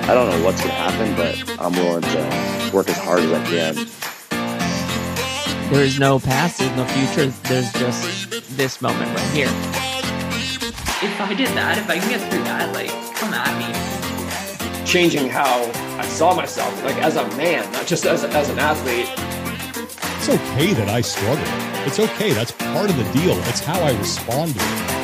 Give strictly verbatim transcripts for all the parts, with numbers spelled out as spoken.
I don't know what's going to happen, but I'm willing to work as hard as I can. There is no past, there's no future, there's just this moment right here. If I did that, if I can get through that, like, come at me. Changing how I saw myself, like, as a man, not just as, as an athlete. It's okay that I struggle. It's okay, that's part of the deal. That's how I respond to it.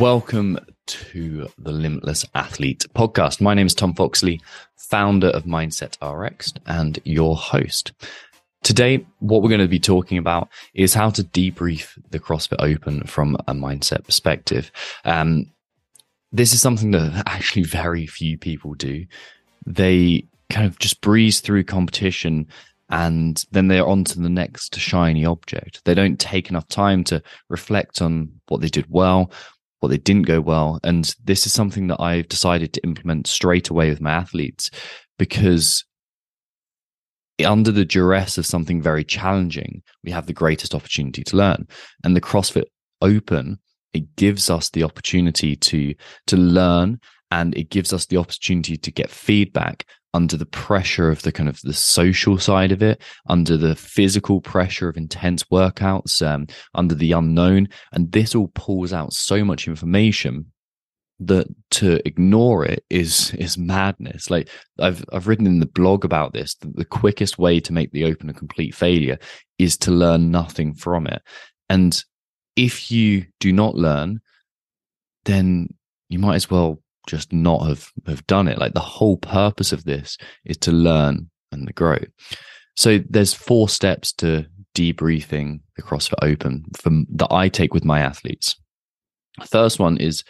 Welcome to the Limitless Athlete podcast. My name is Tom Foxley, founder of Mindset R X and your host. Today, what we're going to be talking about is how to debrief the CrossFit Open from a mindset perspective. Um, this is something that actually very few people do. They kind of just breeze through competition and then they're on to the next shiny object. They don't take enough time to reflect on what they did well, well, they didn't go well. And this is something that I've decided to implement straight away with my athletes, because under the duress of something very challenging, we have the greatest opportunity to learn. And the CrossFit Open, it gives us the opportunity to, to learn, and it gives us the opportunity to get feedback under the pressure of the kind of the social side of it, under the physical pressure of intense workouts, um, under the unknown. And this all pulls out so much information that to ignore it is is madness. Like I've I've written in the blog about this, that the quickest way to make the Open a complete failure is to learn nothing from it. And if you do not learn, then you might as well just not have, have done it. Like the whole purpose of this is to learn and to grow. So there's four steps to debriefing the CrossFit Open from, that I take with my athletes. First one is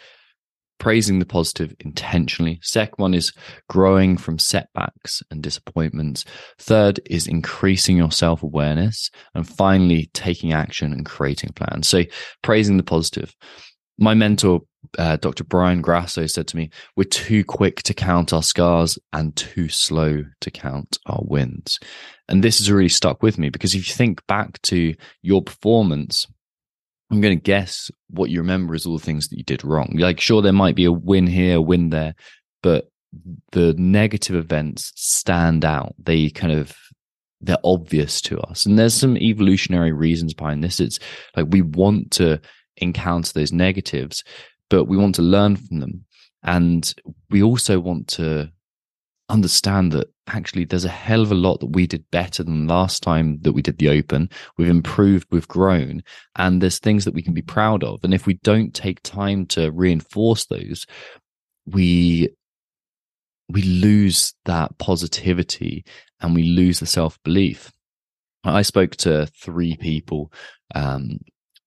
praising the positive intentionally. Second one is growing from setbacks and disappointments. Third is increasing your self-awareness. And finally, taking action and creating plans. So praising the positive. My mentor, uh, Doctor Brian Grasso, said to me, we're too quick to count our scars and too slow to count our wins. And this has really stuck with me, because if you think back to your performance, I'm going to guess what you remember is all the things that you did wrong. Like, sure, there might be a win here, a win there, but the negative events stand out. They kind of, they're obvious to us. And there's some evolutionary reasons behind this. It's like we want to encounter those negatives, but we want to learn from them, and we also want to understand that actually there's a hell of a lot that we did better than last time that we did the Open. We've improved, we've grown, and there's things that we can be proud of. And if we don't take time to reinforce those, we we lose that positivity and we lose the self-belief. I spoke to three people um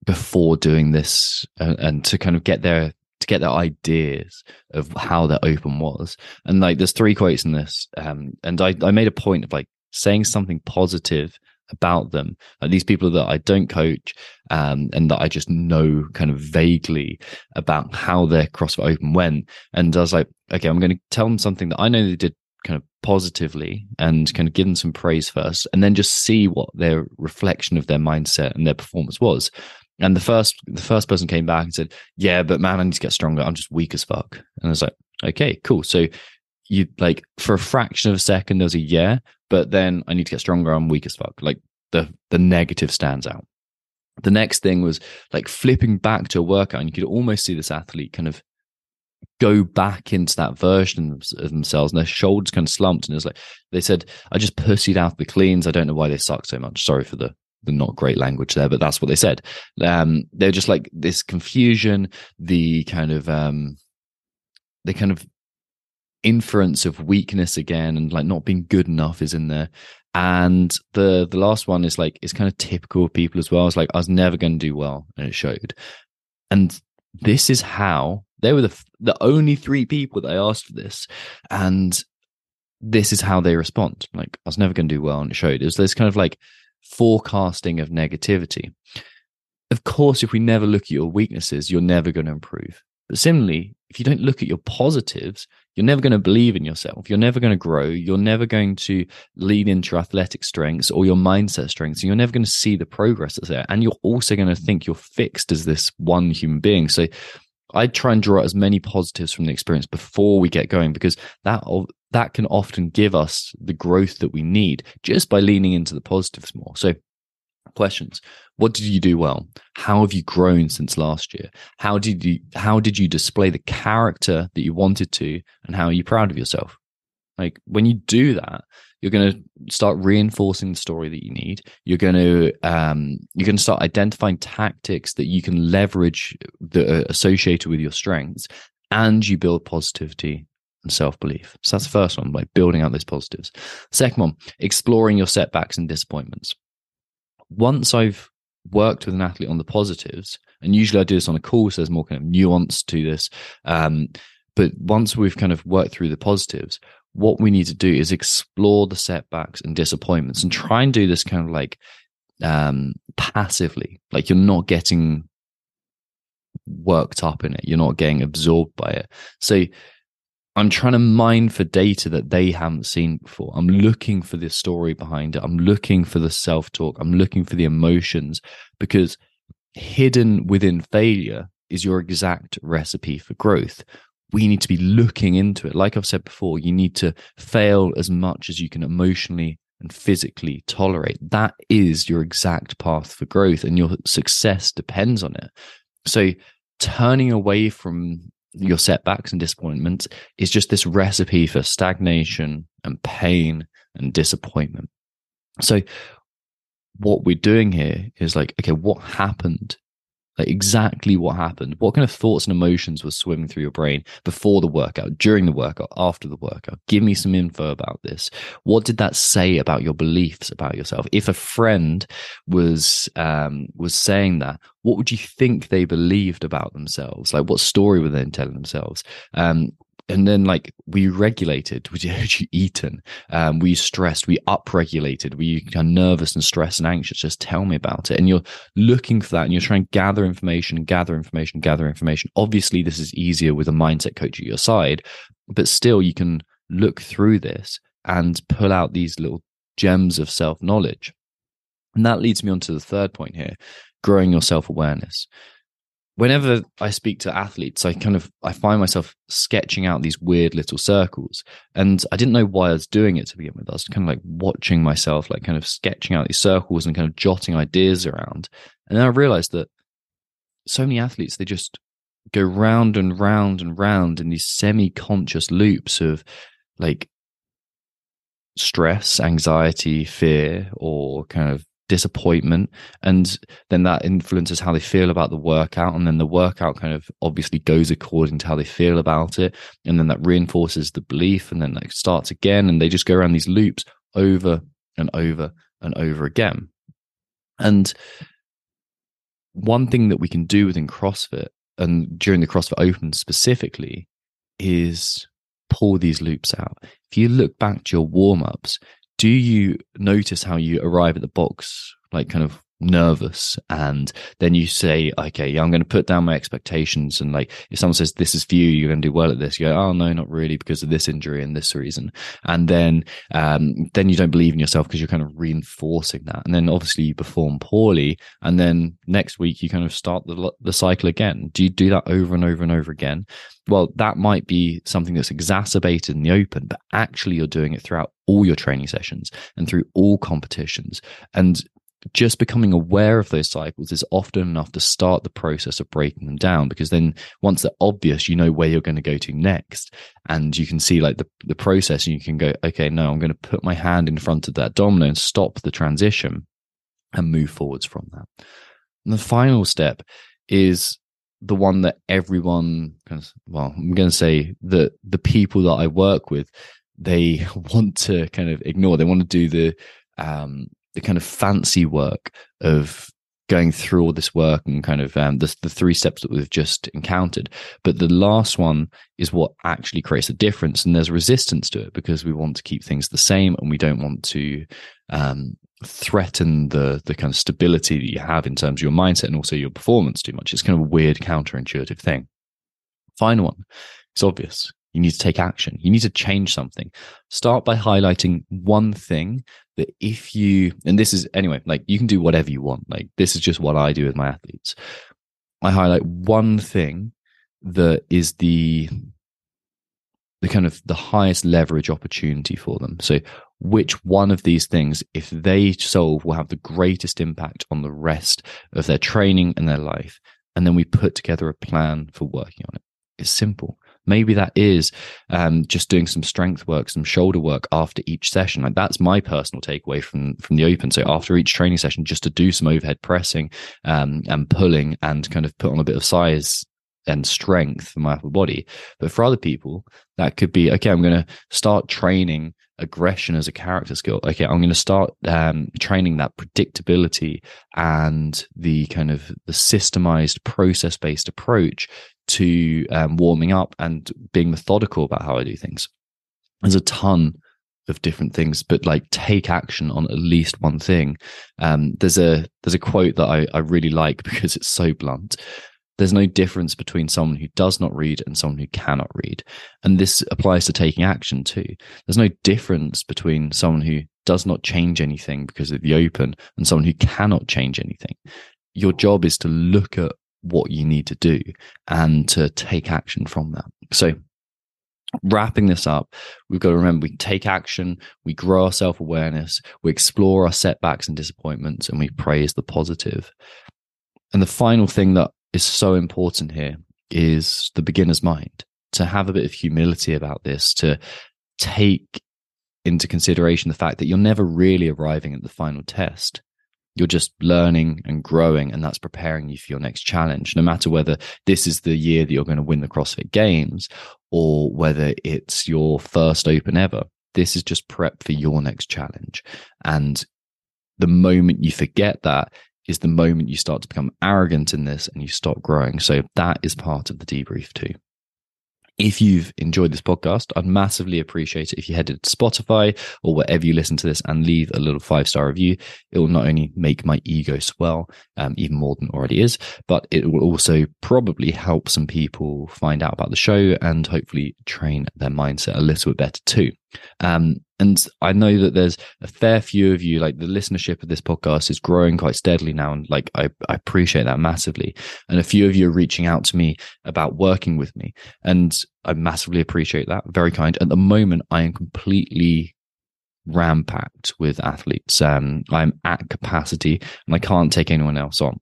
before doing this, uh, and to kind of get their to get their ideas of how their Open was. And like there's three quotes in this, um and I, I made a point of like saying something positive about them, like these people that I don't coach um and that I just know kind of vaguely about how their CrossFit Open went. And I was like, okay, I'm going to tell them something that I know they did kind of positively and kind of give them some praise first, and then just see what their reflection of their mindset and their performance was. And the first the first person came back and said, yeah, but man, I need to get stronger. I'm just weak as fuck. And I was like, okay, cool. So you like for a fraction of a second, there was a yeah, but then I need to get stronger. I'm weak as fuck. Like the, the negative stands out. The next thing was like flipping back to a workout, and you could almost see this athlete kind of go back into that version of themselves, and their shoulders kind of slumped. And it's like, they said, I just pussied out the cleans. I don't know why they suck so much. Sorry for the the not great language there, but that's what they said. Um, they're just like this confusion, the kind of um, the kind of inference of weakness again, and like not being good enough is in there. And the the last one is like, it's kind of typical of people as well. It's like, I was never going to do well, and it showed. And this is how they were the the only three people that I asked for this, and this is how they respond. Like, I was never going to do well, and it showed. It was this kind of like forecasting of negativity. Of course, if we never look at your weaknesses, you're never going to improve. But similarly, if you don't look at your positives, You're never going to believe in yourself. You're never going to grow. You're never going to lean into athletic strengths or your mindset strengths. And you're never going to see the progress that's there. And you're also going to think you're fixed as this one human being. So I try and draw as many positives from the experience before we get going, because that that can often give us the growth that we need just by leaning into the positives more. So questions. What did you do well? How have you grown since last year? How did you how did you display the character that you wanted to, and how are you proud of yourself? Like, when you do that, you're going to start reinforcing the story that you need. You're going to um, you're going to start identifying tactics that you can leverage that are associated with your strengths, and you build positivity and self-belief. So that's the first one, like building out those positives. Second one, exploring your setbacks and disappointments. Once I've worked with an athlete on the positives, and usually I do this on a call, so there's more kind of nuance to this. Um, but once we've kind of worked through the positives, what we need to do is explore the setbacks and disappointments, and try and do this kind of like um, passively. Like, you're not getting worked up in it. You're not getting absorbed by it. So I'm trying to mine for data that they haven't seen before. I'm looking for the story behind it. I'm looking for the self-talk. I'm looking for the emotions, because hidden within failure is your exact recipe for growth. We need to be looking into it. Like I've said before, you need to fail as much as you can emotionally and physically tolerate. That is your exact path for growth, and your success depends on it. So turning away from your setbacks and disappointments is just this recipe for stagnation and pain and disappointment. So what we're doing here is like, okay, what happened? Like, exactly what happened? What kind of thoughts and emotions were swimming through your brain before the workout, during the workout, after the workout? Give me some info about this. What did that say about your beliefs about yourself? If a friend was um, was saying that, what would you think they believed about themselves? Like, what story were they telling themselves? Um, and then, like, were you regulated? Were you, were you eaten? Um, were you stressed? Were you upregulated? Were you kind of nervous and stressed and anxious? Just tell me about it. And you're looking for that, and you're trying to gather information, gather information, gather information. Obviously, this is easier with a mindset coach at your side, but still, you can look through this and pull out these little gems of self-knowledge. And that leads me on to the third point here, growing your self-awareness. Whenever I speak to athletes, I kind of, I find myself sketching out these weird little circles. And I didn't know why I was doing it to begin with. I was kind of like watching myself, like kind of sketching out these circles and kind of jotting ideas around. And then I realized that so many athletes, they just go round and round and round in these semi-conscious loops of like stress, anxiety, fear, or kind of disappointment, and then that influences how they feel about the workout, and then the workout kind of obviously goes according to how they feel about it, and then that reinforces the belief, and then that starts again, and they just go around these loops over and over and over again. And one thing that we can do within CrossFit, and during the CrossFit Open specifically, is pull these loops out. If you look back to your warm-ups, do you notice how you arrive at the box, like kind of nervous, and then you say, okay, yeah, I'm going to put down my expectations, and like if someone says this is for you, you're going to do well at this, you go, oh no, not really, because of this injury and this reason, and then um, then you don't believe in yourself because you're kind of reinforcing that, and then obviously you perform poorly, and then next week you kind of start the the cycle again. Do you do that over and over and over again? Well, that might be something that's exacerbated in the open, but actually you're doing it throughout all your training sessions and through all competitions. And just becoming aware of those cycles is often enough to start the process of breaking them down, because then once they're obvious, you know where you're going to go to next, and you can see like the, the process, and you can go, okay, no, I'm going to put my hand in front of that domino and stop the transition and move forwards from that. And the final step is the one that everyone, well, I'm going to say that the people that I work with, they want to kind of ignore. They want to do the, um, the kind of fancy work of going through all this work and kind of um, the, the three steps that we've just encountered. But the last one is what actually creates a difference. And there's resistance to it because we want to keep things the same, and we don't want to um, threaten the, the kind of stability that you have in terms of your mindset and also your performance too much. It's kind of a weird, counterintuitive thing. Final one. It's obvious. You need to take action. You need to change something. Start by highlighting one thing that if you, and this is anyway, like you can do whatever you want. Like this is just what I do with my athletes. I highlight one thing that is the, the kind of the highest leverage opportunity for them. So which one of these things, if they solve, will have the greatest impact on the rest of their training and their life. And then we put together a plan for working on it. It's simple. Maybe that is um, just doing some strength work, some shoulder work after each session. Like that's my personal takeaway from from the Open. So after each training session, just to do some overhead pressing um, and pulling and kind of put on a bit of size and strength for my upper body. But for other people, that could be, okay, I'm going to start training aggression as a character skill. Okay, I'm going to start um, training that predictability and the kind of the systemized process-based approach to um, warming up and being methodical about how I do things. There's a ton of different things, but like take action on at least one thing. Um, there's a there's a quote that I, I really like because it's so blunt. There's no difference between someone who does not read and someone who cannot read. And this applies to taking action too. There's no difference between someone who does not change anything because of the Open and someone who cannot change anything. Your job is to look at what you need to do and to take action from that. So wrapping this up, we've got to remember we take action, we grow our self-awareness, we explore our setbacks and disappointments, and we praise the positive. And the final thing that is so important here is the beginner's mind, to have a bit of humility about this, to take into consideration the fact that you're never really arriving at the final test. You're just learning and growing, and that's preparing you for your next challenge. No matter whether this is the year that you're going to win the CrossFit Games or whether it's your first Open ever, this is just prep for your next challenge. And the moment you forget that is the moment you start to become arrogant in this and you stop growing. So that is part of the debrief too. If you've enjoyed this podcast, I'd massively appreciate it if you headed to Spotify or wherever you listen to this and leave a little five-star review. It will not only make my ego swell um, even more than it already is, but it will also probably help some people find out about the show and hopefully train their mindset a little bit better too. Um, and I know that there's a fair few of you, like the listenership of this podcast is growing quite steadily now. And like, I, I appreciate that massively. And a few of you are reaching out to me about working with me. And I massively appreciate that. Very kind. At the moment, I am completely ram-packed with athletes. Um, I'm at capacity and I can't take anyone else on.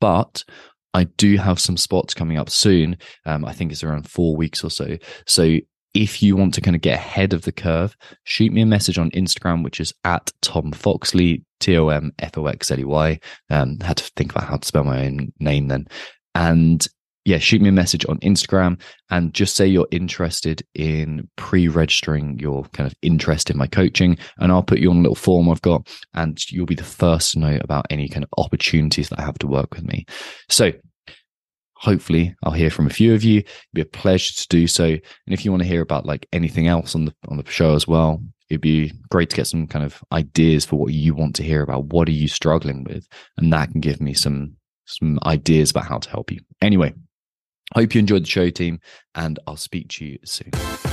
But I do have some spots coming up soon. Um, I think it's around four weeks or so. So if you want to kind of get ahead of the curve, shoot me a message on Instagram, which is at Tom Foxley, T O M F O X L E Y. Um, had to think about how to spell my own name then. And yeah, shoot me a message on Instagram and just say you're interested in pre-registering your kind of interest in my coaching. And I'll put you on a little form I've got and you'll be the first to know about any kind of opportunities that I have to work with me. So hopefully I'll hear from a few of you. It'd be a pleasure to do so. And if you want to hear about like anything else on the on the show as well, it'd be great to get some kind of ideas for what you want to hear about. What are you struggling with? And that can give me some, some ideas about how to help you. Anyway, hope you enjoyed the show, team, and I'll speak to you soon.